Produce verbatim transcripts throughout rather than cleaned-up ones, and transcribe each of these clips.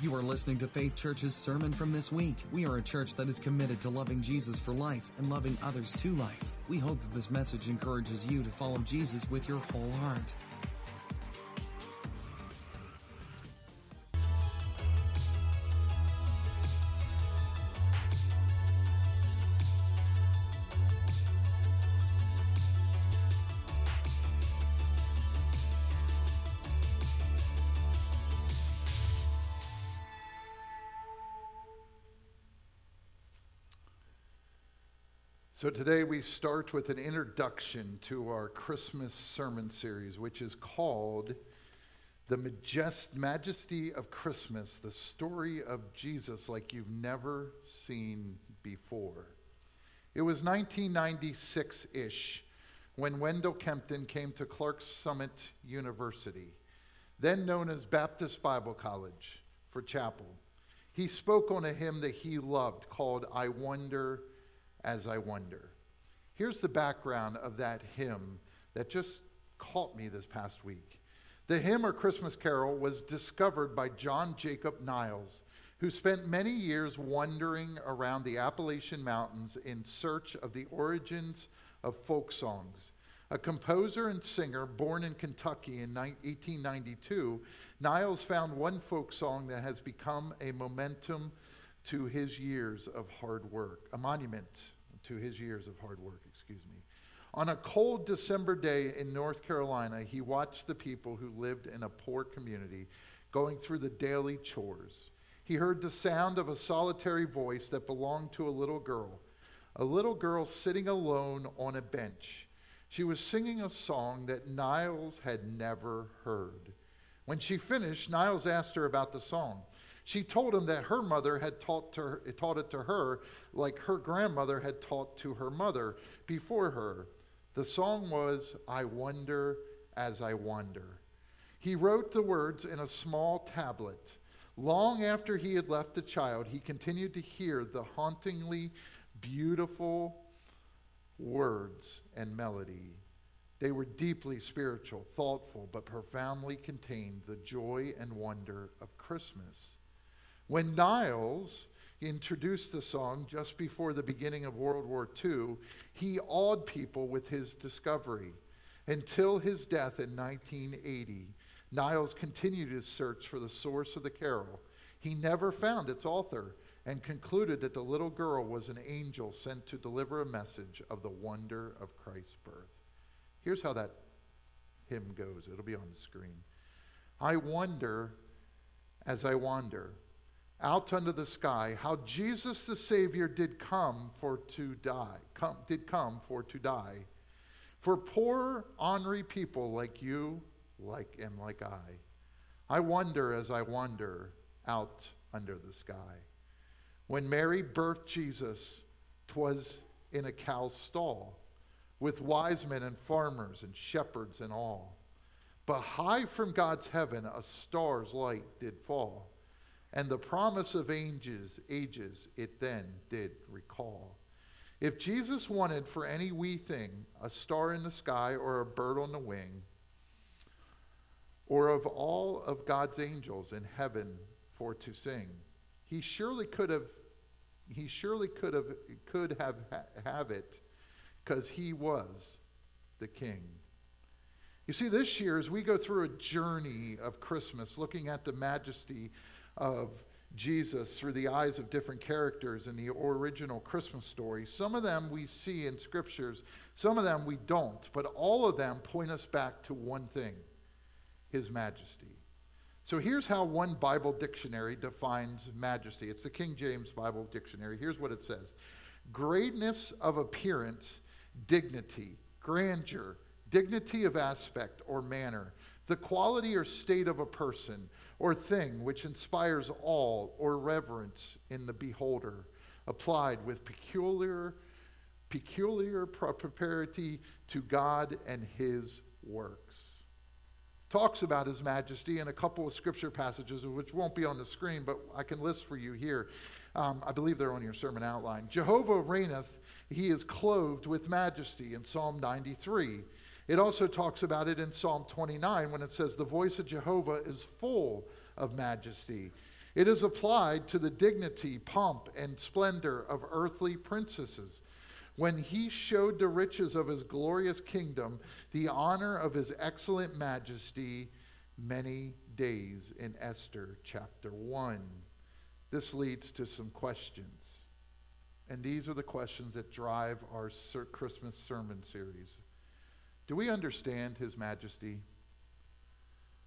You are listening to Faith Church's sermon from this week. We are a church that is committed to loving Jesus for life and loving others to life. We hope that this message encourages you to follow Jesus with your whole heart. So today we start with an introduction to our Christmas sermon series, which is called The Majest- Majesty of Christmas, the story of Jesus like you've never seen before. It was nineteen ninety-six-ish when Wendell Kempton came to Clark Summit University, then known as Baptist Bible College, for chapel. He spoke on a hymn that he loved called I Wonder As I Wander. Here's the background of that hymn that just caught me this past week. The hymn or Christmas carol was discovered by John Jacob Niles, who spent many years wandering around the Appalachian Mountains in search of the origins of folk songs. A composer and singer born in Kentucky in eighteen ninety-two, Niles found one folk song that has become a momentum to his years of hard work, a monument to his years of hard work, excuse me. On a cold December day in North Carolina, he watched the people who lived in a poor community going through the daily chores. He heard the sound of a solitary voice that belonged to a little girl, a little girl sitting alone on a bench. She was singing a song that Niles had never heard. When she finished, Niles asked her about the song. She told him that her mother had taught, to her, taught it to her like her grandmother had taught to her mother before her. The song was, I Wonder As I Wander. He wrote the words in a small tablet. Long after he had left the child, he continued to hear the hauntingly beautiful words and melody. They were deeply spiritual, thoughtful, but profoundly contained the joy and wonder of Christmas. When Niles introduced the song just before the beginning of World War Two, he awed people with his discovery. Until his death in nineteen eighty, Niles continued his search for the source of the carol. He never found its author and concluded that the little girl was an angel sent to deliver a message of the wonder of Christ's birth. Here's how that hymn goes. It'll be on the screen. I wonder as I wander out under the sky, how Jesus the Savior did come for to die, come, did come for to die, for poor, ornery people like you, like and like I. I wonder as I wander out under the sky. When Mary birthed Jesus, 'twas in a cow's stall, with wise men and farmers and shepherds and all. But high from God's heaven a star's light did fall, and the promise of ages, ages it then did recall. If Jesus wanted for any wee thing, a star in the sky or a bird on the wing, or of all of God's angels in heaven for to sing, he surely could have, he surely could have, could have, have it, because he was the King. You see, this year as we go through a journey of Christmas, looking at the majesty of Jesus through the eyes of different characters in the original Christmas story. Some of them we see in scriptures, some of them we don't, but all of them point us back to one thing, his majesty. So here's how one Bible dictionary defines majesty. It's the King James Bible dictionary. Here's what it says. Greatness of appearance, dignity, grandeur, dignity of aspect or manner, the quality or state of a person or thing which inspires awe or reverence in the beholder, applied with peculiar, peculiar propriety to God and his works. Talks about his majesty in a couple of scripture passages, which won't be on the screen, but I can list for you here. Um, I believe they're on your sermon outline. Jehovah reigneth, he is clothed with majesty in Psalm ninety-three. It also talks about it in Psalm twenty-nine when it says the voice of Jehovah is full of majesty. It is applied to the dignity, pomp, and splendor of earthly princesses. When he showed the riches of his glorious kingdom, the honor of his excellent majesty, many days in Esther chapter one. This leads to some questions. And these are the questions that drive our Christmas sermon series. Do we understand his majesty?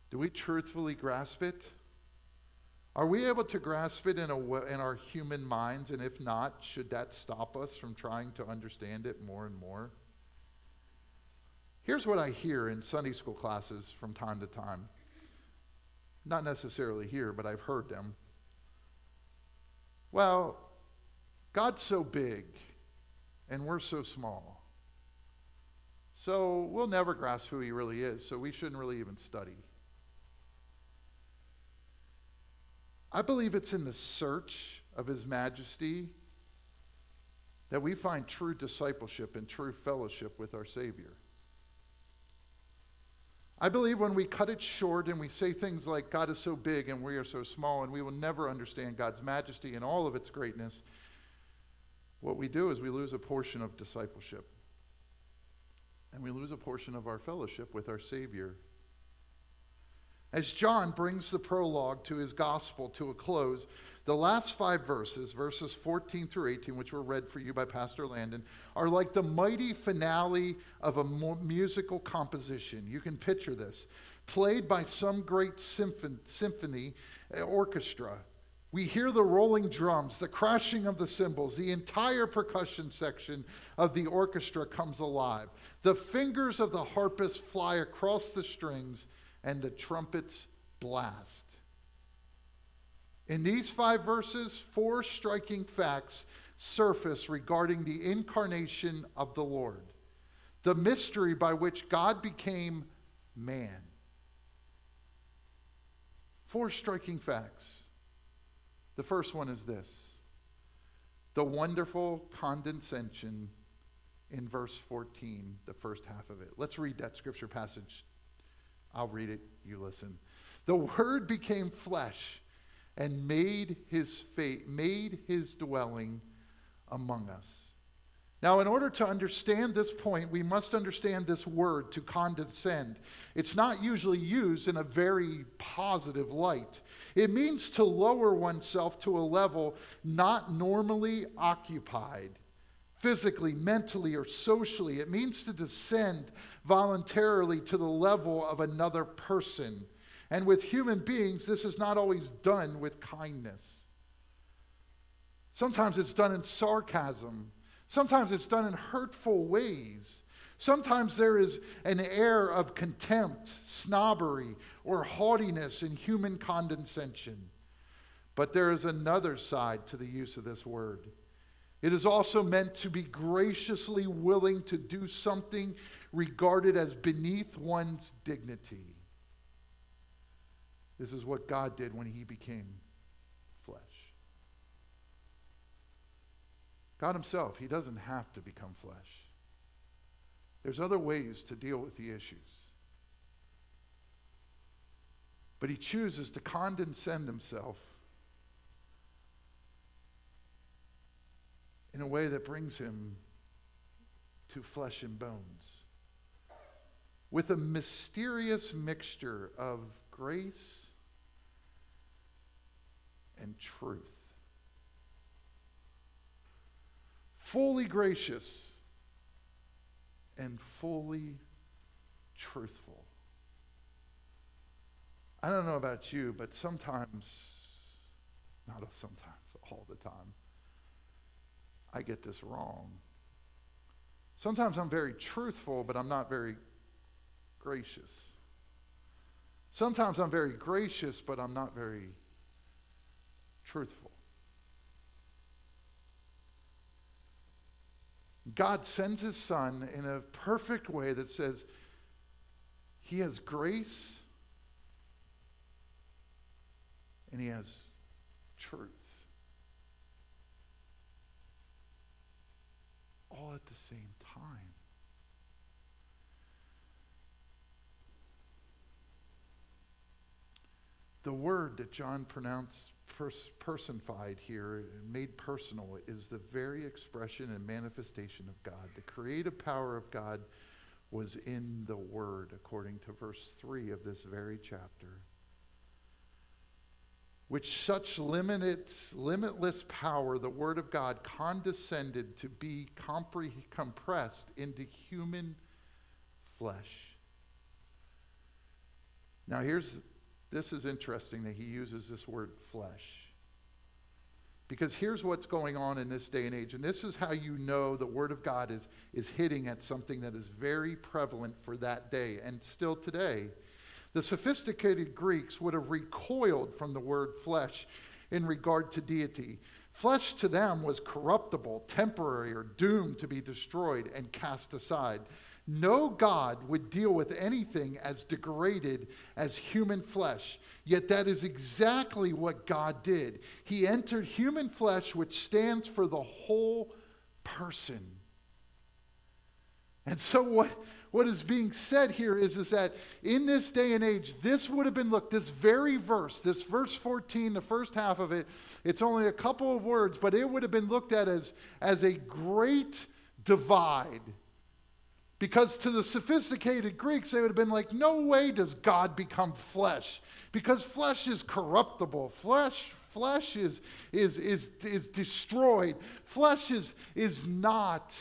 Do we truthfully grasp it? Are we able to grasp it in a w- in our human minds? And if not, should that stop us from trying to understand it more and more? Here's what I hear in Sunday school classes from time to time. Not necessarily here, but I've heard them. Well, God's so big, and we're so small. So we'll never grasp who he really is, so we shouldn't really even study. I believe it's in the search of his majesty that we find true discipleship and true fellowship with our Savior. I believe when we cut it short and we say things like, God is so big and we are so small and we will never understand God's majesty and all of its greatness, what we do is we lose a portion of discipleship. And we lose a portion of our fellowship with our Savior. As John brings the prologue to his gospel to a close, the last five verses, verses fourteen through eighteen, which were read for you by Pastor Landon, are like the mighty finale of a musical composition. You can picture this. Played by some great symphony, symphony orchestra. We hear the rolling drums, the crashing of the cymbals, the entire percussion section of the orchestra comes alive. The fingers of the harpist fly across the strings, and the trumpets blast. In these five verses, four striking facts surface regarding the incarnation of the Lord, the mystery by which God became man. Four striking facts. The first one is this: the wonderful condescension in verse fourteen, the first half of it. Let's read that scripture passage. I'll read it, you listen. The Word became flesh and made his fate, made his dwelling among us. Now, in order to understand this point, we must understand this word, to condescend. It's not usually used in a very positive light. It means to lower oneself to a level not normally occupied. Physically, mentally, or socially. It means to descend voluntarily to the level of another person. And with human beings, this is not always done with kindness. Sometimes it's done in sarcasm. Sometimes it's done in hurtful ways. Sometimes there is an air of contempt, snobbery, or haughtiness in human condescension. But there is another side to the use of this word. It is also meant to be graciously willing to do something regarded as beneath one's dignity. This is what God did when he became flesh. God himself, he doesn't have to become flesh. There's other ways to deal with the issues. But he chooses to condescend himself in a way that brings him to flesh and bones, with a mysterious mixture of grace and truth. Fully gracious and fully truthful. I don't know about you, but sometimes, not sometimes, all the time, I get this wrong. Sometimes I'm very truthful, but I'm not very gracious. Sometimes I'm very gracious, but I'm not very truthful. God sends his Son in a perfect way that says he has grace and he has truth. All at the same time. The word that John pronounced, pers- personified here, made personal, is the very expression and manifestation of God. The creative power of God was in the Word, according to verse three of this very chapter. Which such limited, limitless power, the Word of God, condescended to be compre- compressed into human flesh. Now here's, this is interesting that he uses this word flesh. Because here's what's going on in this day and age, and this is how you know the Word of God is, is hitting at something that is very prevalent for that day and still today. The sophisticated Greeks would have recoiled from the word flesh in regard to deity. Flesh to them was corruptible, temporary, or doomed to be destroyed and cast aside. No God would deal with anything as degraded as human flesh. Yet that is exactly what God did. He entered human flesh, which stands for the whole person. And so what, what is being said here is, is that in this day and age, this would have been, look, this very verse, this verse fourteen, the first half of it, it's only a couple of words, but it would have been looked at as, as a great divide. Because to the sophisticated Greeks, they would have been like, no way does God become flesh. Because flesh is corruptible. Flesh, flesh is, is, is, is destroyed. Flesh is, is not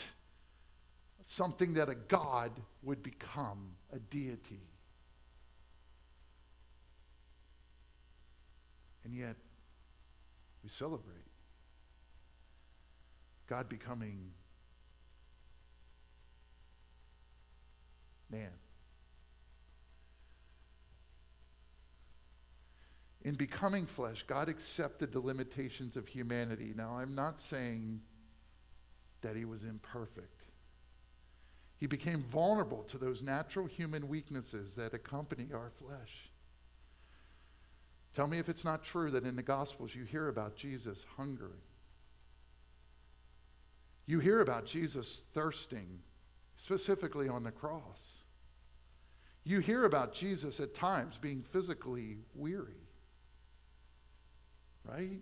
something that a God would become, a deity. And yet, we celebrate God becoming man. In becoming flesh, God accepted the limitations of humanity. Now, I'm not saying that he was imperfect. He became vulnerable to those natural human weaknesses that accompany our flesh. Tell me if it's not true that in the Gospels you hear about Jesus hungering. You hear about Jesus thirsting, specifically on the cross. You hear about Jesus at times being physically weary, right?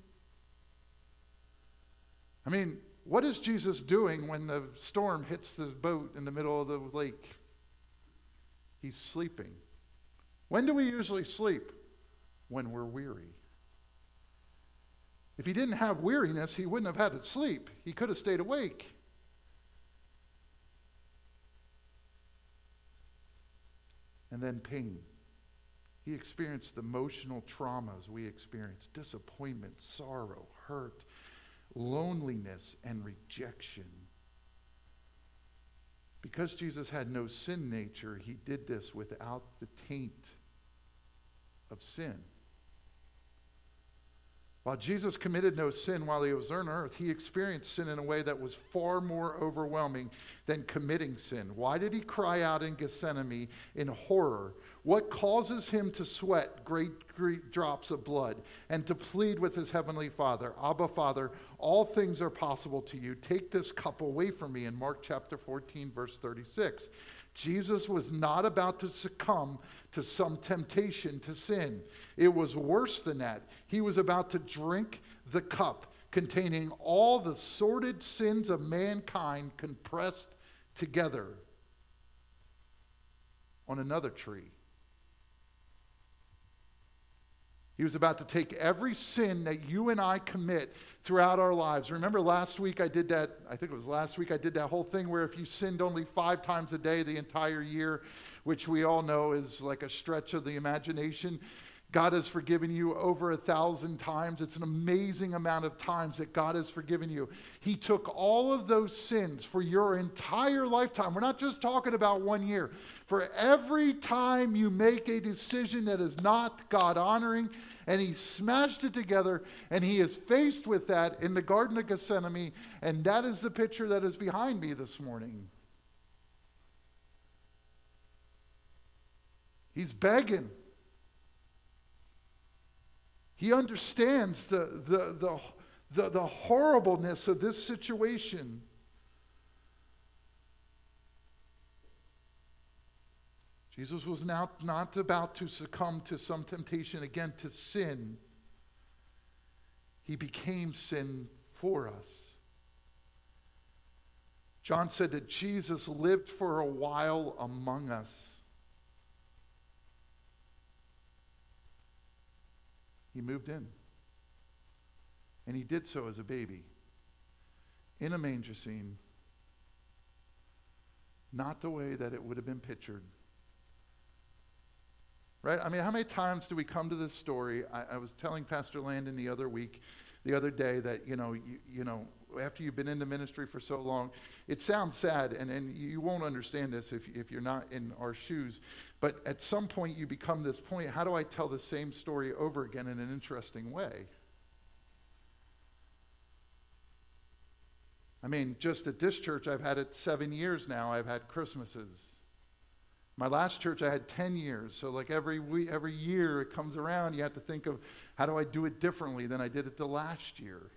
I mean, what is Jesus doing when the storm hits the boat in the middle of the lake? He's sleeping. When do we usually sleep? When we're weary. If he didn't have weariness, he wouldn't have had to sleep. He could have stayed awake. And then pain. He experienced the emotional traumas we experience: disappointment, sorrow, hurt, loneliness, and rejection. Because Jesus had no sin nature, he did this without the taint of sin. While Jesus committed no sin while he was on earth, he experienced sin in a way that was far more overwhelming than committing sin. Why did he cry out in Gethsemane in horror? What causes him to sweat great, great drops of blood and to plead with his heavenly Father, Abba, Father, all things are possible to you. Take this cup away from me, in Mark chapter fourteen, verse thirty-six. Jesus was not about to succumb to some temptation to sin. It was worse than that. He was about to drink the cup containing all the sordid sins of mankind compressed together on another tree. He was about to take every sin that you and I commit throughout our lives. Remember last week I did that, I think it was last week I did that whole thing where if you sinned only five times a day the entire year, which we all know is like a stretch of the imagination, God has forgiven you over a thousand times. It's an amazing amount of times that God has forgiven you. He took all of those sins for your entire lifetime. We're not just talking about one year. For every time you make a decision that is not God-honoring, and he smashed it together, and he is faced with that in the Garden of Gethsemane, and that is the picture that is behind me this morning. He's begging. He understands the, the, the, the, the horribleness of this situation. Jesus was now not about to succumb to some temptation again to sin. He became sin for us. John said that Jesus lived for a while among us. He moved in. And he did so as a baby, in a manger scene, not the way that it would have been pictured. Right? I mean, how many times do we come to this story? I, I was telling Pastor Landon the other week, the other day, that, you know, you, you know, after you've been in the ministry for so long, it sounds sad, and, and you won't understand this if, if you're not in our shoes, but at some point you become this point, how do I tell the same story over again in an interesting way? I mean, just at this church, I've had it seven years now, I've had Christmases. My last church, I had ten years, so like every week, every year it comes around, you have to think of, how do I do it differently than I did it the last year?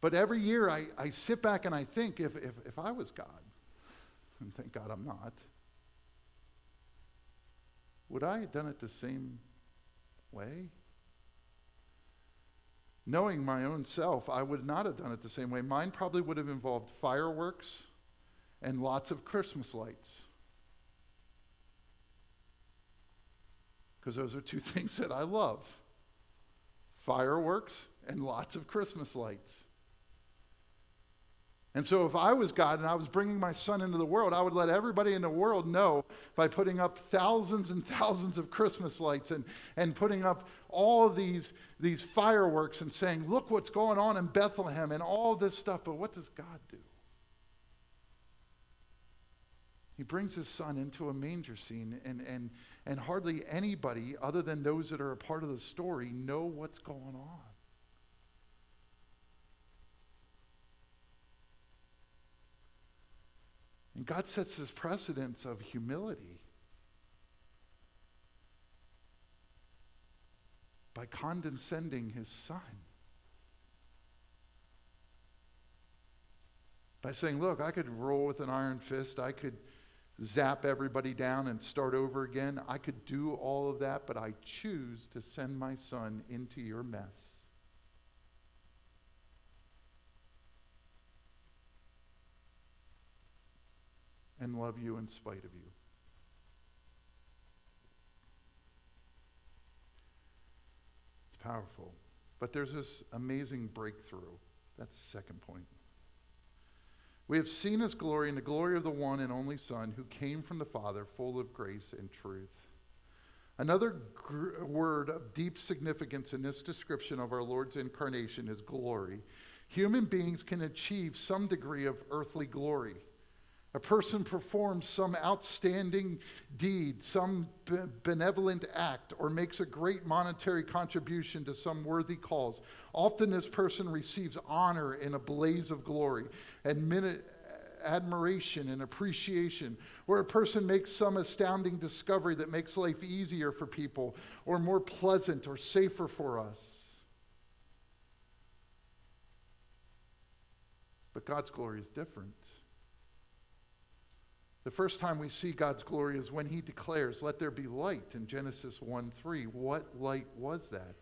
But every year I, I sit back and I think, if, if, if I was God, and thank God I'm not, would I have done it the same way? Knowing my own self, I would not have done it the same way. Mine probably would have involved fireworks and lots of Christmas lights. Because those are two things that I love. Fireworks and lots of Christmas lights. And so if I was God and I was bringing my son into the world, I would let everybody in the world know by putting up thousands and thousands of Christmas lights and, and putting up all these, these fireworks and saying, look what's going on in Bethlehem and all this stuff. But what does God do? He brings his son into a manger scene, and, and, and hardly anybody other than those that are a part of the story know what's going on. And God sets this precedence of humility by condescending his son. By saying, look, I could roll with an iron fist. I could zap everybody down and start over again. I could do all of that, but I choose to send my son into your mess. And love you in spite of you. It's powerful. But there's this amazing breakthrough. That's the second point. We have seen his glory in the glory of the one and only Son who came from the Father, full of grace and truth. Another gr- word of deep significance in this description of our Lord's incarnation is glory. Human beings can achieve some degree of earthly glory. A person performs some outstanding deed, some b- benevolent act, or makes a great monetary contribution to some worthy cause. Often this person receives honor in a blaze of glory, admin- admiration and appreciation, where a person makes some astounding discovery that makes life easier for people, or more pleasant or safer for us. But God's glory is different. The first time we see God's glory is when he declares, let there be light in Genesis one three. What light was that?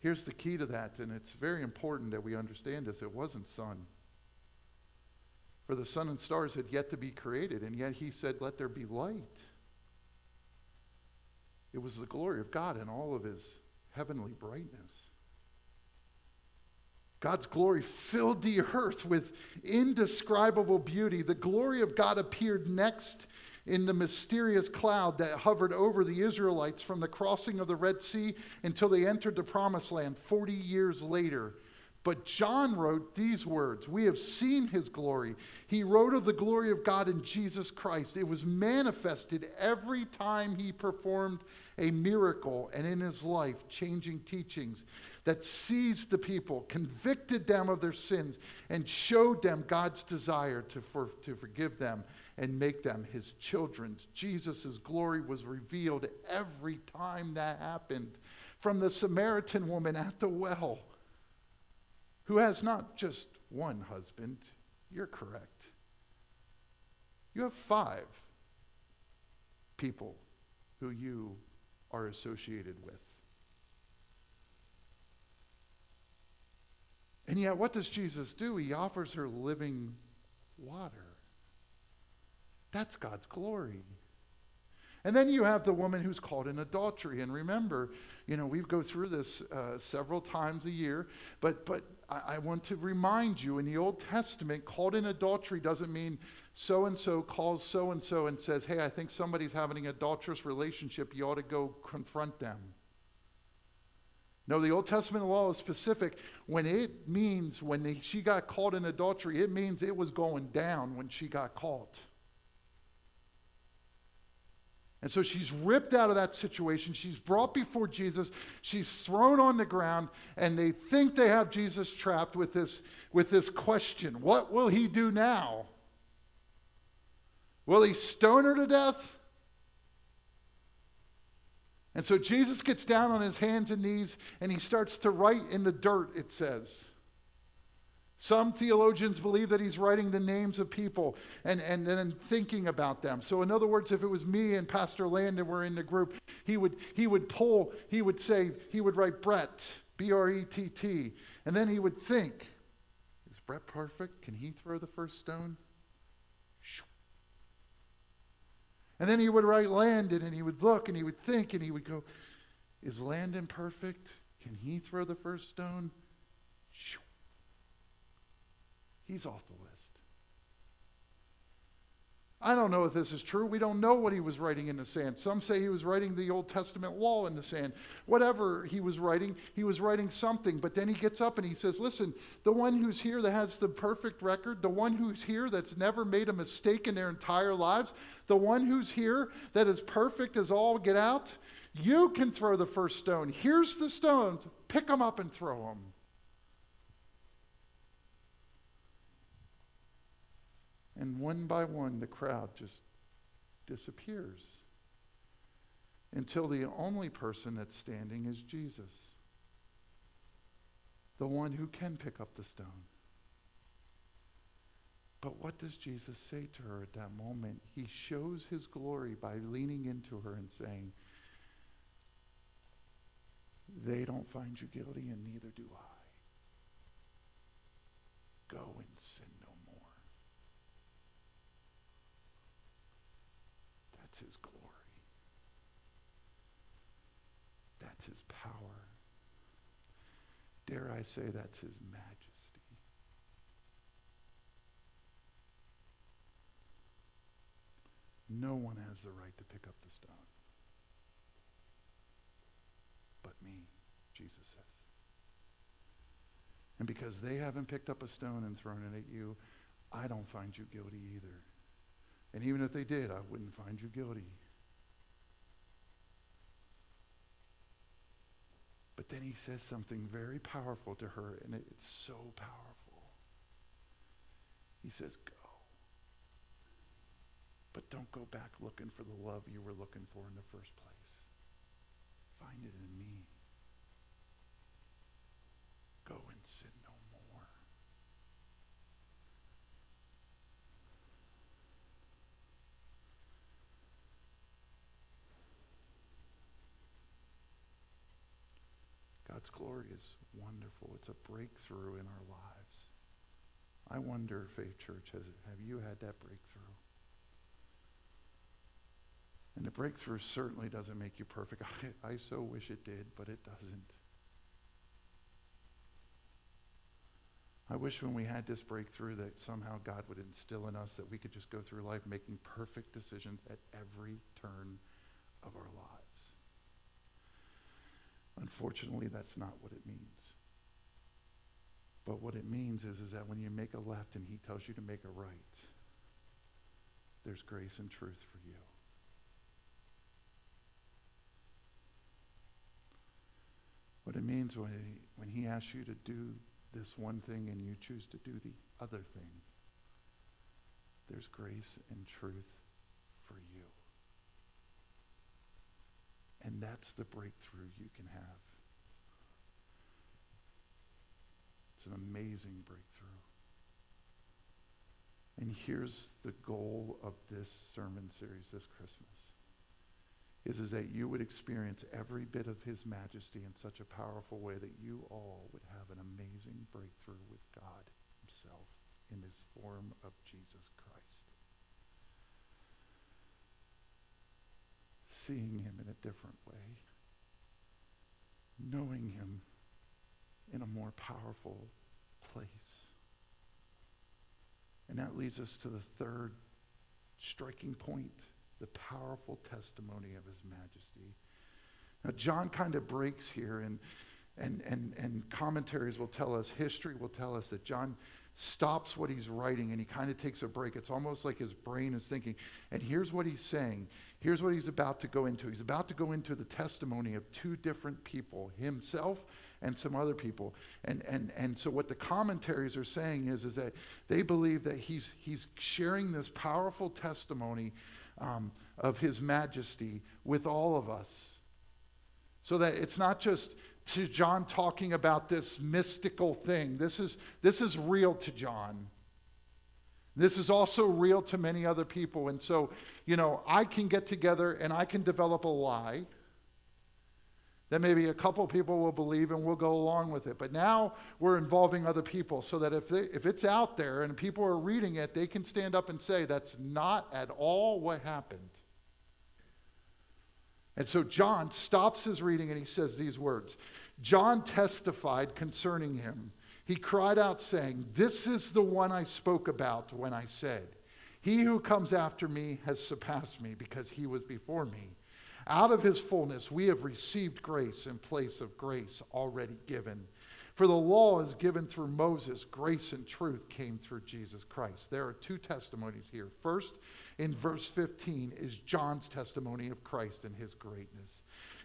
Here's the key to that, and it's very important that we understand this. It wasn't sun. For the sun and stars had yet to be created, and yet he said, let there be light. It was the glory of God in all of his heavenly brightness. God's glory filled the earth with indescribable beauty. The glory of God appeared next in the mysterious cloud that hovered over the Israelites from the crossing of the Red Sea until they entered the Promised Land forty years later. But John wrote these words, we have seen his glory. He wrote of the glory of God in Jesus Christ. It was manifested every time he performed a miracle and in his life, changing teachings that seized the people, convicted them of their sins, and showed them God's desire to, for, to forgive them and make them his children. Jesus' glory was revealed every time that happened. From the Samaritan woman at the well, who has not just one husband, you're correct. You have five people who you are associated with. And yet, what does Jesus do? He offers her living water. That's God's glory. And then you have the woman who's caught in adultery. And remember, you know, we go through this uh, several times a year, but but I, I want to remind you, in the Old Testament, caught in adultery doesn't mean so-and-so calls so-and-so and says, hey, I think somebody's having an adulterous relationship. You ought to go confront them. No, the Old Testament law is specific. When it means when they, she got caught in adultery, it means it was going down when she got caught. And so she's ripped out of that situation. She's brought before Jesus. She's thrown on the ground, and they think they have Jesus trapped with this, with this question. What will he do now? Will he stone her to death? And so Jesus gets down on his hands and knees, and he starts to write in the dirt, it says. Some theologians believe that he's writing the names of people and and then thinking about them. So in other words, if it was me and Pastor Landon were in the group, he would he would pull, he would say, he would write Brett, B R E T T. And then he would think, is Brett perfect? Can he throw the first stone? And then he would write Landon, and he would look, and he would think, and he would go, is Landon perfect? Can he throw the first stone? He's off the list. I don't know if this is true. We don't know what he was writing in the sand. Some say he was writing the Old Testament law in the sand. Whatever he was writing, he was writing something. But then he gets up and he says, listen, the one who's here that has the perfect record, the one who's here that's never made a mistake in their entire lives, the one who's here that is perfect as all get out, you can throw the first stone. Here's the stones. Pick them up and throw them. And one by one, the crowd just disappears until the only person that's standing is Jesus, the one who can pick up the stone. But what does Jesus say to her at that moment? He shows his glory by leaning into her and saying, they don't find you guilty, and neither do I. Go and sin no more. That's his glory. That's his power. Dare I say, that's his majesty. No one has the right to pick up the stone but me, Jesus says. And because they haven't picked up a stone and thrown it at you, I don't find you guilty either. And even if they did, I wouldn't find you guilty. But then he says something very powerful to her, and it, it's so powerful. He says, go. But don't go back looking for the love you were looking for in the first place. Find it in me. Go and sin no more. God's glory is wonderful. It's a breakthrough in our lives. I wonder, Faith Church, has, have you had that breakthrough? And the breakthrough certainly doesn't make you perfect. I, I so wish it did, but it doesn't. I wish when we had this breakthrough that somehow God would instill in us that we could just go through life making perfect decisions at every turn of our lives. Unfortunately, that's not what it means. But what it means is, is that when you make a left and he tells you to make a right, there's grace and truth for you. What it means when he, when he asks you to do this one thing and you choose to do the other thing, there's grace and truth for you. And that's the breakthrough you can have. It's an amazing breakthrough. And here's the goal of this sermon series this Christmas. is, is that you would experience every bit of his majesty in such a powerful way that you all would have an amazing breakthrough with God himself in this form of Jesus Christ. Seeing him in a different way, knowing him in a more powerful place. And that leads us to the third striking point, the powerful testimony of his majesty. Now, John kind of breaks here, and and and and commentaries will tell us, history will tell us that John stops what he's writing and he kind of takes a break. It's almost like his brain is thinking, and here's what he's saying. Here's what he's about to go into. He's about to go into the testimony of two different people, himself and some other people. And and and so what the commentaries are saying is, is that they believe that he's he's sharing this powerful testimony um, of his majesty with all of us. So that it's not just to John talking about this mystical thing. This is this is real to John. This is also real to many other people. And so, you know, I can get together and I can develop a lie that maybe a couple people will believe and we'll go along with it. But now we're involving other people so that if they, if it's out there and people are reading it, they can stand up and say, that's not at all what happened. And so John stops his reading and he says these words. John testified concerning him. He cried out saying, this is the one I spoke about when I said, he who comes after me has surpassed me because he was before me. Out of his fullness we have received grace in place of grace already given. For the law is given through Moses. Grace and truth came through Jesus Christ. There are two testimonies here. First, in verse fifteen, is John's testimony of Christ and his greatness.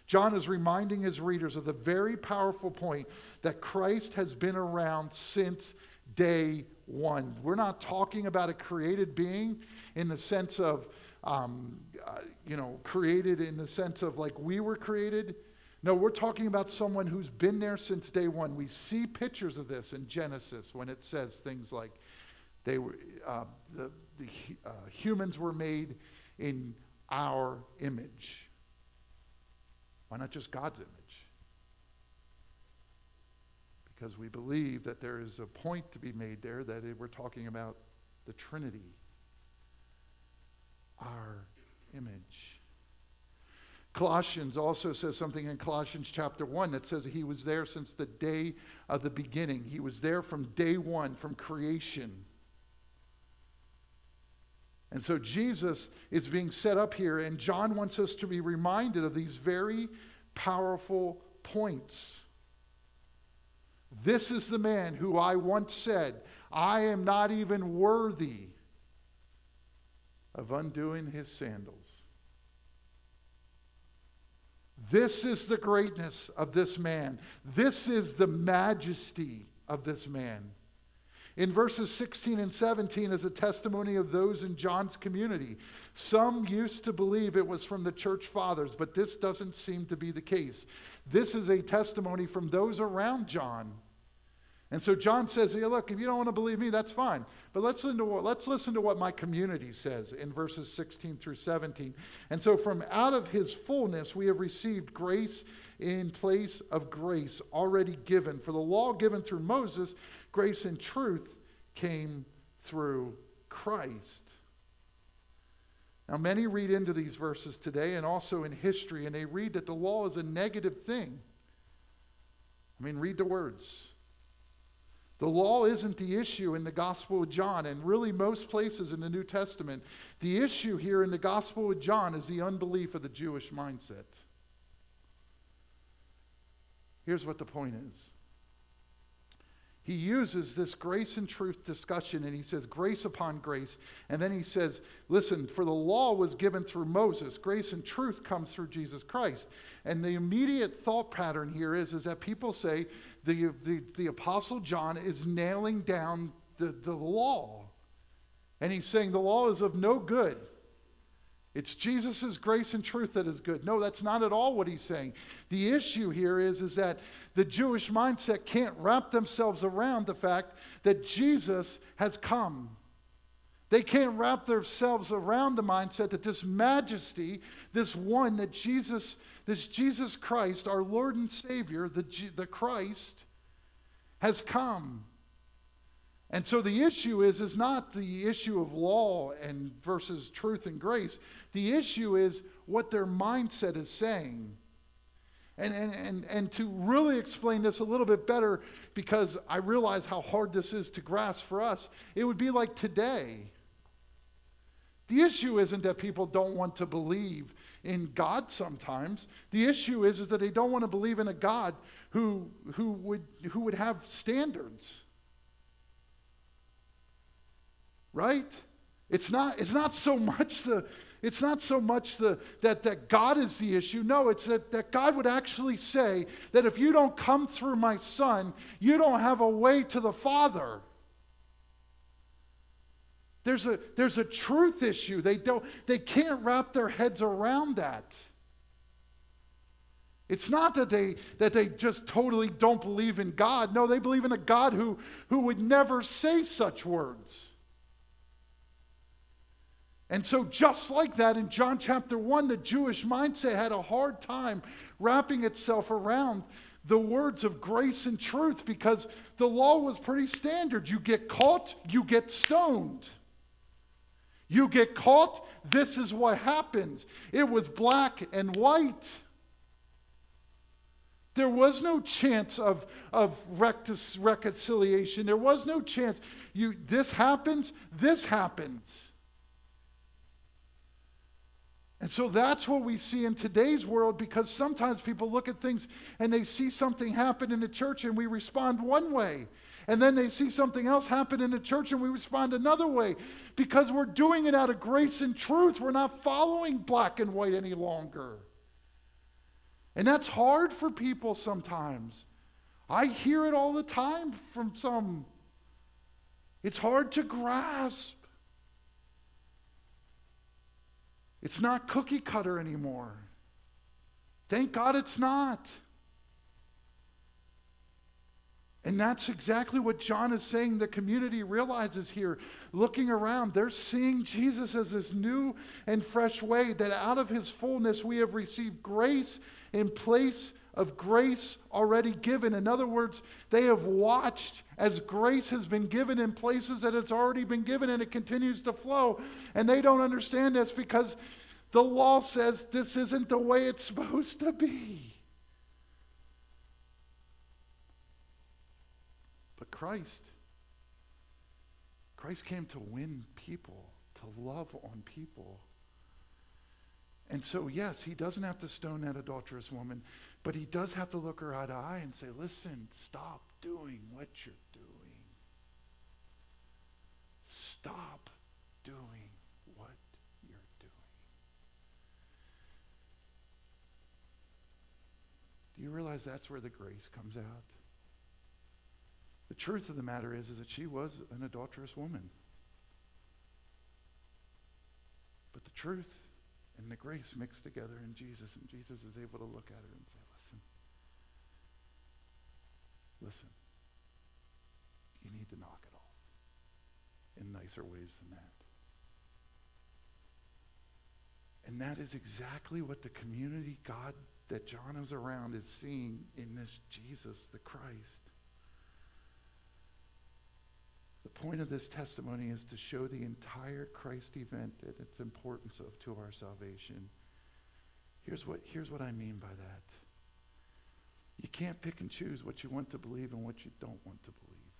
John is reminding his readers of the very powerful point that Christ has been around since day one. We're not talking about a created being in the sense of, um, uh, you know, created in the sense of like we were created. No, we're talking about someone who's been there since day one. We see pictures of this in Genesis when it says things like they were uh, the, the uh, humans were made in our image. Why not just God's image? Because we believe that there is a point to be made there that we're talking about the Trinity, our image. Colossians also says something in Colossians chapter one that says he was there since the day of the beginning. He was there from day one, from creation. And so Jesus is being set up here, and John wants us to be reminded of these very powerful points. This is the man who I once said, I am not even worthy of undoing his sandals. This is the greatness of this man. This is the majesty of this man. In verses sixteen and seventeen is a testimony of those in John's community. Some used to believe it was from the church fathers, but this doesn't seem to be the case. This is a testimony from those around John. And so John says, hey, look, if you don't want to believe me, that's fine. But let's listen, to what, let's listen to what my community says in verses sixteen through seventeen. And so from out of his fullness, we have received grace in place of grace already given. For the law given through Moses, grace and truth came through Christ. Now, many read into these verses today and also in history, and they read that the law is a negative thing. I mean, read the words. The law isn't the issue in the Gospel of John, and really most places in the New Testament. The issue here in the Gospel of John is the unbelief of the Jewish mindset. Here's what the point is. He uses this grace and truth discussion, and he says grace upon grace, and then he says, listen, for the law was given through Moses. Grace and truth comes through Jesus Christ. And the immediate thought pattern here is, is that people say the, the, the Apostle John is nailing down the, the law. And he's saying the law is of no good. It's Jesus' grace and truth that is good. No, that's not at all what he's saying. The issue here is, is that the Jewish mindset can't wrap themselves around the fact that Jesus has come. They can't wrap themselves around the mindset that this majesty, this one, that Jesus, this Jesus Christ, our Lord and Savior, the, G- the Christ, has come. And so the issue is, is not the issue of law and versus truth and grace. The issue is what their mindset is saying. And, and, and, and to really explain this a little bit better, because I realize how hard this is to grasp for us, it would be like today. The issue isn't that people don't want to believe in God sometimes. The issue is, is that they don't want to believe in a God who, who would, who would have standards. Right? It's not, it's not so much the, it's not so much the that, that God is the issue. No, it's that, that God would actually say that if you don't come through my son, you don't have a way to the Father. There's a there's a truth issue. They don't they can't wrap their heads around that. It's not that they that they just totally don't believe in God. No, they believe in a God who, who would never say such words. And so just like that, in John chapter one, the Jewish mindset had a hard time wrapping itself around the words of grace and truth, because the law was pretty standard. You get caught, you get stoned. You get caught, this is what happens. It was black and white. There was no chance of, of rectis, reconciliation. There was no chance. You, this happens, this happens. And so that's what we see in today's world, because sometimes people look at things and they see something happen in the church and we respond one way. And then they see something else happen in the church and we respond another way, because we're doing it out of grace and truth. We're not following black and white any longer. And that's hard for people sometimes. I hear it all the time from some. It's hard to grasp. It's not cookie cutter anymore. Thank God it's not. And that's exactly what John is saying the community realizes here. Looking around, they're seeing Jesus as this new and fresh way, that out of his fullness we have received grace in place of grace already given. In other words, they have watched as grace has been given in places that it's already been given, and it continues to flow. And they don't understand this because the law says this isn't the way it's supposed to be. But Christ, Christ came to win people, to love on people. And so, yes, he doesn't have to stone that adulterous woman, but he does have to look her eye to eye and say, listen, stop doing what you're doing. Stop doing what you're doing. Do you realize that's where the grace comes out? The truth of the matter is, is that she was an adulterous woman. But the truth and the grace mixed together in Jesus, and Jesus is able to look at her and say, listen, listen, you need to knock it off in nicer ways than that. And that is exactly what the community God that John is around is seeing in this Jesus, the Christ. The point of this testimony is to show the entire Christ event and its importance of to our salvation. Here's what, here's what I mean by that. You can't pick and choose what you want to believe and what you don't want to believe.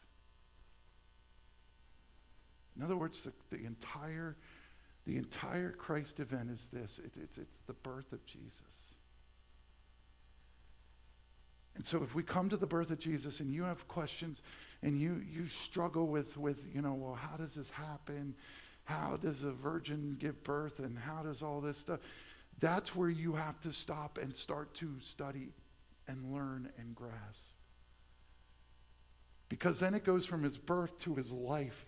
In other words, the, the entire the entire Christ event is this. It, it's, it's the birth of Jesus. And so if we come to the birth of Jesus and you have questions, and you you struggle with, with, you know, well, how does this happen? How does a virgin give birth? And how does all this stuff? That's where you have to stop and start to study and learn and grasp. Because then it goes from his birth to his life.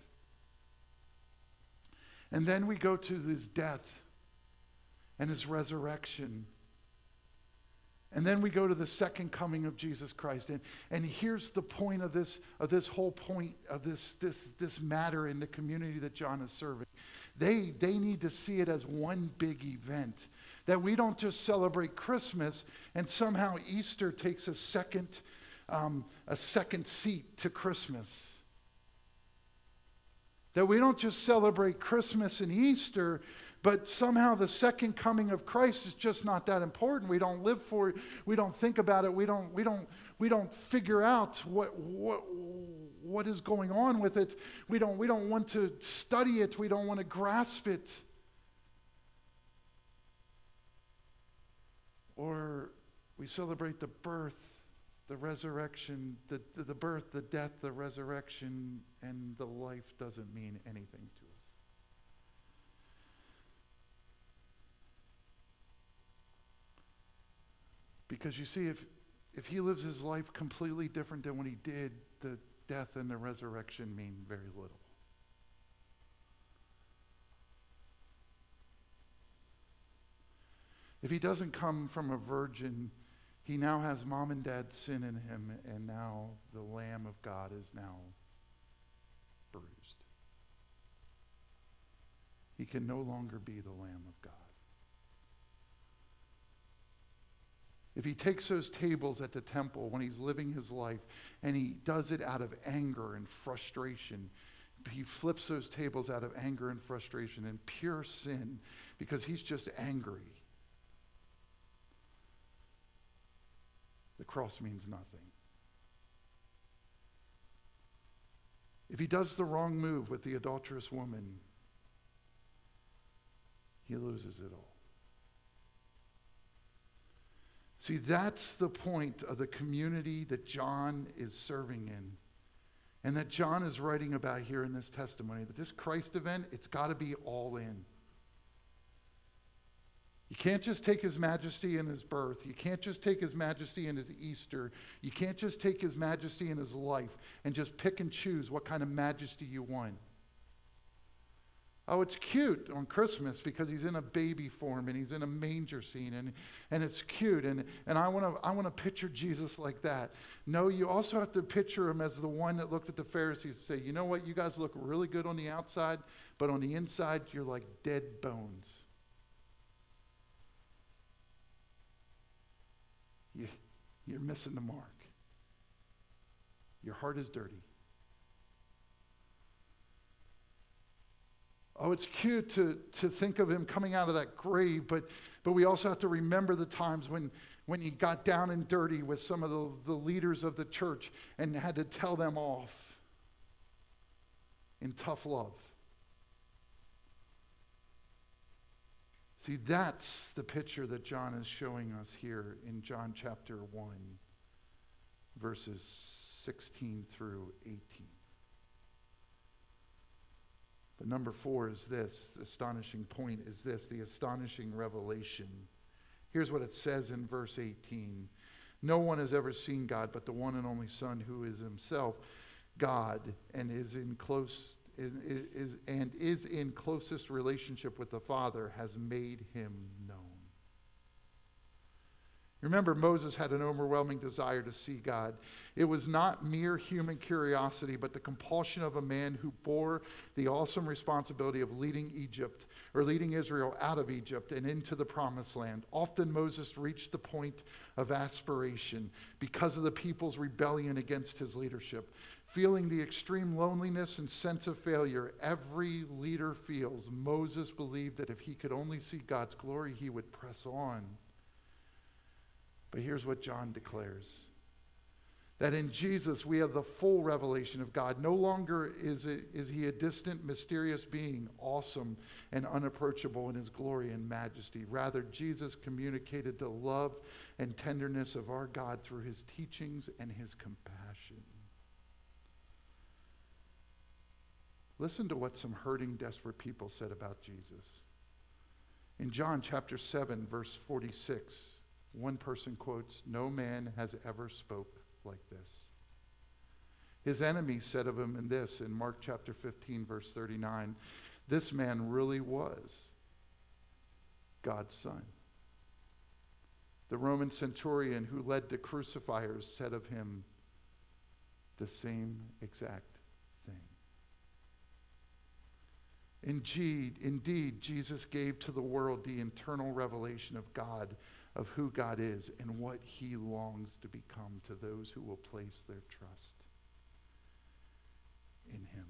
And then we go to his death and his resurrection. And then we go to the second coming of Jesus Christ. And, and here's the point of this, of this whole point of this, this, this matter in the community that John is serving. They, they need to see it as one big event. That we don't just celebrate Christmas and somehow Easter takes a second, um, a second seat to Christmas. That we don't just celebrate Christmas and Easter, but somehow the second coming of Christ is just not that important. We don't live for it. We don't think about it. We don't. We don't. We don't figure out what what what is going on with it. We don't. We don't want to study it. We don't want to grasp it. Or we celebrate the birth, the resurrection, the, the birth, the death, the resurrection, and the life doesn't mean anything to us. Because you see, if, if he lives his life completely different than what he did, the death and the resurrection mean very little. If he doesn't come from a virgin, he now has mom and dad sin in him, and now the Lamb of God is now bruised. He can no longer be the Lamb of God. If he takes those tables at the temple when he's living his life, and he does it out of anger and frustration, he flips those tables out of anger and frustration and pure sin because he's just angry. The cross means nothing. If he does the wrong move with the adulterous woman, he loses it all. See, that's the point of the community that John is serving in, and that John is writing about here in this testimony, that this Christ event, it's got to be all in. You can't just take his majesty and his birth. You can't just take his majesty and his Easter. You can't just take his majesty and his life and just pick and choose what kind of majesty you want. Oh, it's cute on Christmas because he's in a baby form and he's in a manger scene, and, and it's cute, and, and I want to I want to picture Jesus like that. No, you also have to picture him as the one that looked at the Pharisees and said, you know what, you guys look really good on the outside, but on the inside you're like dead bones. You, you're missing the mark. Your heart is dirty. Oh, it's cute to, to think of him coming out of that grave, but, but we also have to remember the times when, when he got down and dirty with some of the, the leaders of the church and had to tell them off in tough love. See, that's the picture that John is showing us here in John chapter one, verses sixteen through eighteen. But number four is this, astonishing point is this, the astonishing revelation. Here's what it says in verse eighteen. No one has ever seen God but the one and only Son, who is himself God and is in close Is, is, and is in closest relationship with the Father, has made him known. Remember, Moses had an overwhelming desire to see God. It was not mere human curiosity, but the compulsion of a man who bore the awesome responsibility of leading Egypt, or leading Israel out of Egypt and into the Promised Land. Often Moses reached the point of aspiration because of the people's rebellion against his leadership. Feeling the extreme loneliness and sense of failure every leader feels, Moses believed that if he could only see God's glory, he would press on. But here's what John declares, that in Jesus we have the full revelation of God. No longer is, it, is he a distant, mysterious being, awesome and unapproachable in his glory and majesty. Rather, Jesus communicated the love and tenderness of our God through his teachings and his compassion. Listen to what some hurting, desperate people said about Jesus. In John chapter seven, verse forty-six, one person quotes, "No man has ever spoke like this." His enemies said of him in this, in Mark chapter fifteen, verse thirty-nine, "This man really was God's Son." The Roman centurion who led the crucifiers said of him the same exact thing. Indeed, indeed, Jesus gave to the world the internal revelation of God, of who God is and what he longs to become to those who will place their trust in him.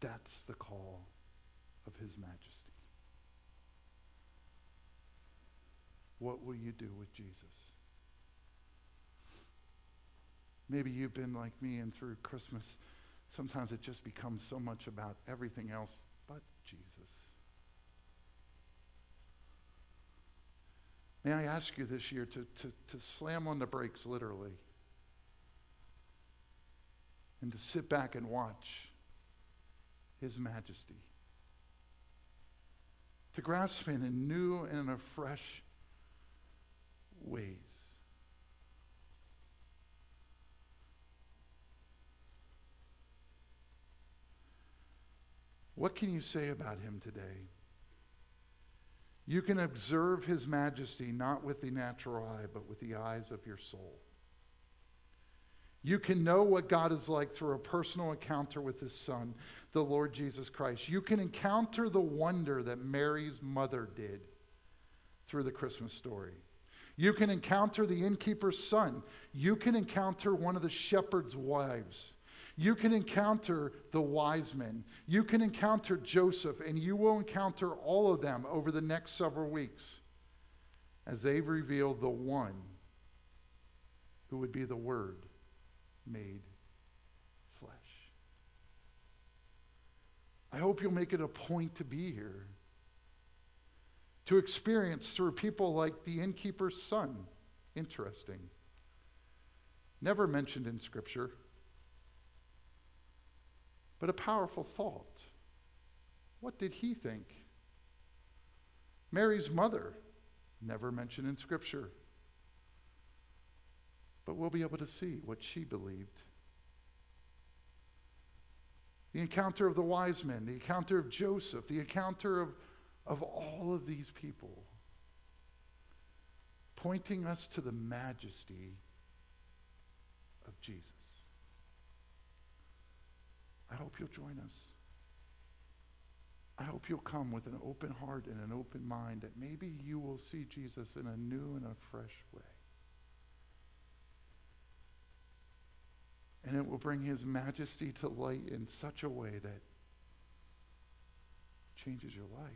That's the call of his majesty. What will you do with Jesus? Maybe you've been like me, and through Christmas, sometimes it just becomes so much about everything else but Jesus. May I ask you this year to, to, to slam on the brakes literally and to sit back and watch his majesty. To grasp in in new and afresh ways. What can you say about him today? You can observe his majesty not with the natural eye, but with the eyes of your soul. You can know what God is like through a personal encounter with his son, the Lord Jesus Christ. You can encounter the wonder that Mary's mother did through the Christmas story. You can encounter the innkeeper's son. You can encounter one of the shepherd's wives. You can encounter the wise men. You can encounter Joseph, and you will encounter all of them over the next several weeks as they reveal the one who would be the Word made flesh. I hope you'll make it a point to be here, to experience through people like the innkeeper's son. Interesting. Never mentioned in Scripture, but a powerful thought. What did he think? Mary's mother, never mentioned in Scripture, but we'll be able to see what she believed. The encounter of the wise men, the encounter of Joseph, the encounter of, of all of these people, pointing us to the majesty of Jesus. I hope you'll join us. I hope you'll come with an open heart and an open mind, that maybe you will see Jesus in a new and a fresh way. And it will bring his majesty to light in such a way that changes your life.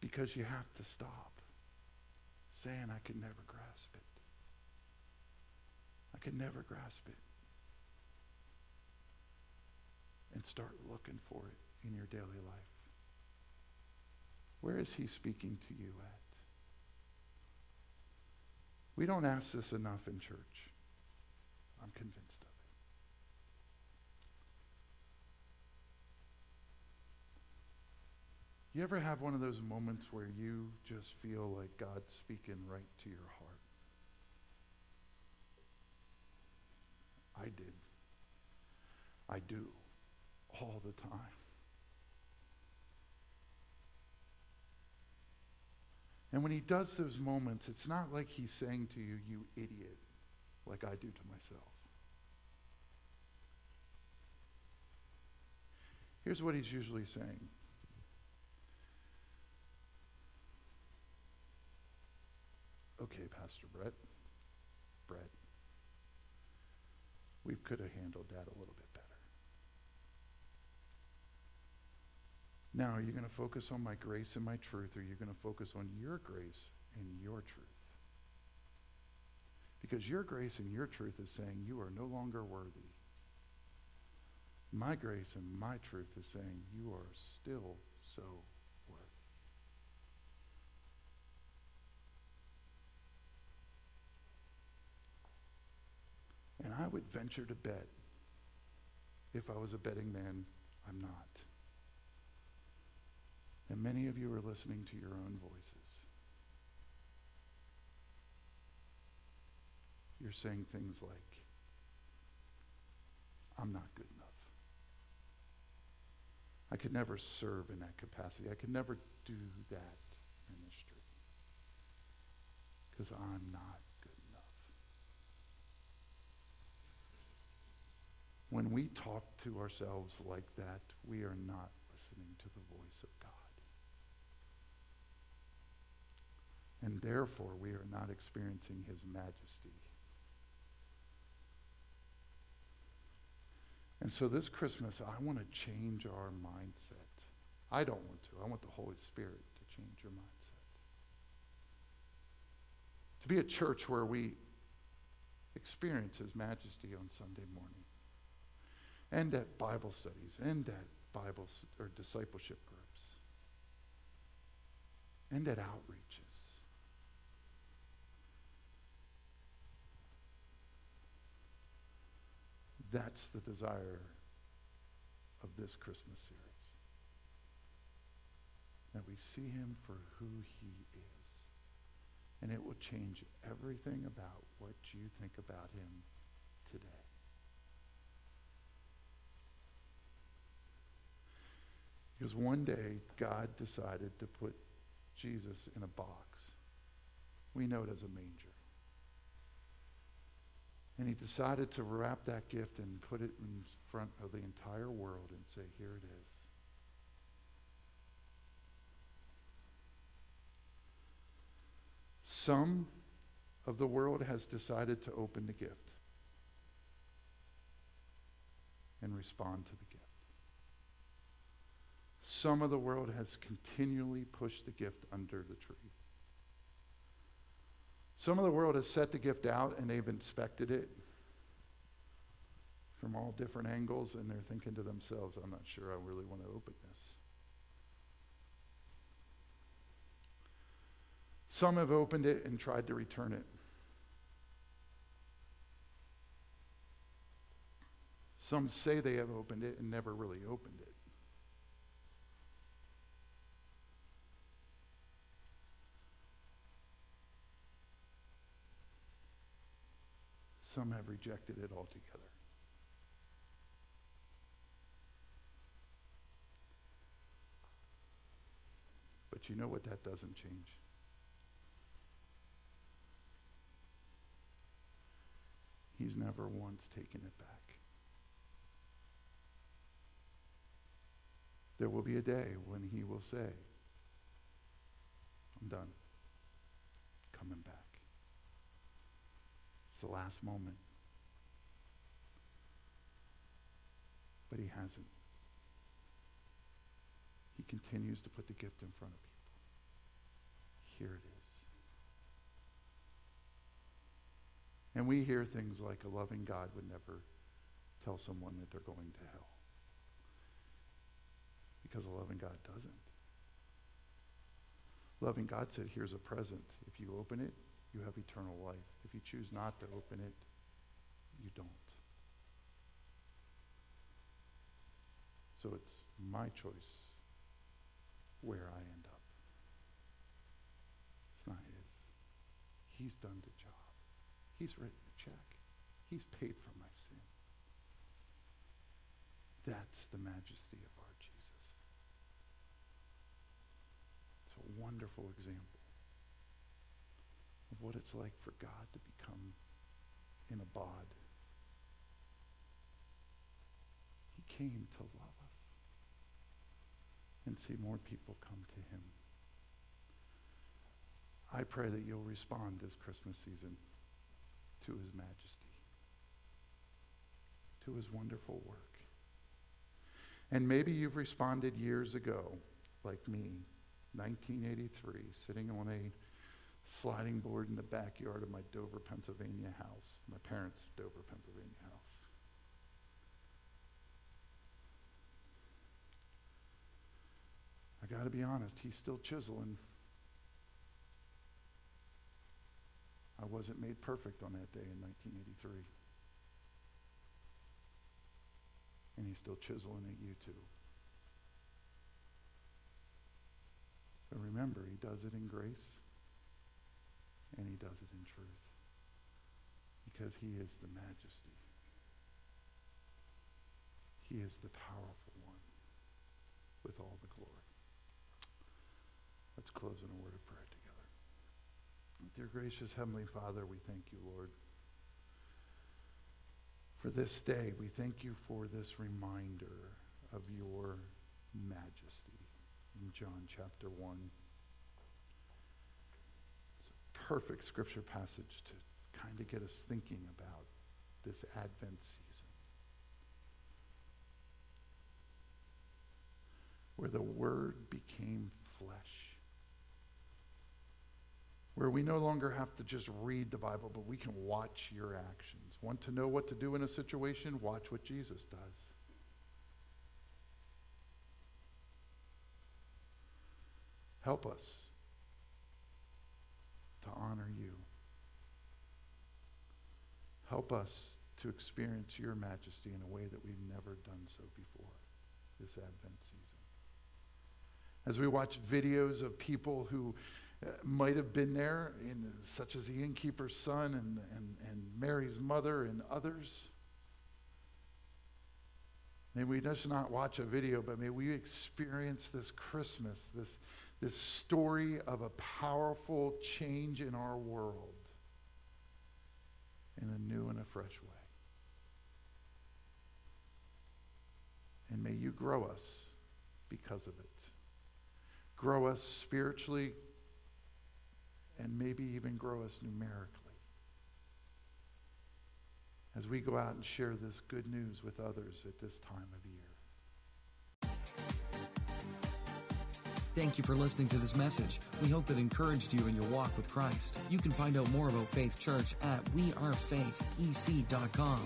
Because you have to stop saying, I could never grasp it. I could never grasp it. And start looking for it in your daily life. Where is he speaking to you at? We don't ask this enough in church. I'm convinced of it. You ever have one of those moments where you just feel like God's speaking right to your heart? I did. I do. All the time. And when he does those moments, it's not like he's saying to you, you idiot, like I do to myself. Here's what he's usually saying. Okay, Pastor Brett, Brett, we could have handled that a little bit better. Now, are you going to focus on my grace and my truth, or are you going to focus on your grace and your truth? Because your grace and your truth is saying you are no longer worthy. My grace and my truth is saying you are still so worthy. And I would venture to bet, if I was a betting man, I'm not. And many of you are listening to your own voices. You're saying things like, I'm not good enough. I could never serve in that capacity. I could never do that ministry because I'm not good enough. When we talk to ourselves like that, we are not listening to the voice of God. And therefore, we are not experiencing his majesty. And so this Christmas, I want to change our mindset. I don't want to. I want the Holy Spirit to change your mindset. To be a church where we experience his majesty on Sunday morning. And at Bible studies. And at Bible or discipleship groups. And at outreaches. That's the desire of this Christmas series. That we see him for who he is. And it will change everything about what you think about him today. Because one day, God decided to put Jesus in a box. We know it as a manger. And he decided to wrap that gift and put it in front of the entire world and say, here it is. Some of the world has decided to open the gift and respond to the gift. Some of the world has continually pushed the gift under the tree. Some of the world has set the gift out and they've inspected it from all different angles, and they're thinking to themselves, I'm not sure I really want to open this. Some have opened it and tried to return it. Some say they have opened it and never really opened it. Some have rejected it altogether. But you know what that doesn't change? He's never once taken it back. There will be a day when he will say, I'm done. Coming back. The last moment. But he hasn't. He continues to put the gift in front of people. Here it is. And we hear things like a loving God would never tell someone that they're going to hell. Because a loving God doesn't. Loving God said, here's a present. If you open it, you have eternal life. If you choose not to open it, you don't. So it's my choice where I end up. It's not his. He's done the job. He's written the check. He's paid for my sin. That's the majesty of our Jesus. It's a wonderful example of what it's like for God to become in a bod. He came to love us and see more people come to him. I pray that you'll respond this Christmas season to his majesty, to his wonderful work. And maybe you've responded years ago, like me, nineteen eighty-three, sitting on a sliding board in the backyard of my Dover, Pennsylvania house, my parents' Dover, Pennsylvania house. I gotta be honest, he's still chiseling. I wasn't made perfect on that day in nineteen eighty-three. And he's still chiseling at you too. But remember, he does it in grace. And he does it in truth. Because he is the majesty. He is the powerful one. with all the glory. Let's close in a word of prayer together. Dear gracious Heavenly Father, we thank you, Lord, for this day. We thank you for this reminder of your majesty in John chapter one. It's a perfect scripture passage to kind of get us thinking about this Advent season, where the Word became flesh, where we no longer have to just read the Bible, but we can watch your actions. Want to know what to do in a situation? Watch what Jesus does. Help us to honor you. Help us to experience your majesty in a way that we've never done so before this Advent season. As we watch videos of people who might have been there, in, such as the innkeeper's son and, and, and Mary's mother and others, may we just not watch a video, but may we experience this Christmas, this, this story of a powerful change in our world, in a new and a fresh way. And may you grow us because of it. Grow us spiritually, and maybe even grow us numerically, as we go out and share this good news with others at this time of year. Thank you for listening to this message. We hope it encouraged you in your walk with Christ. You can find out more about Faith Church at we are faith e c dot com.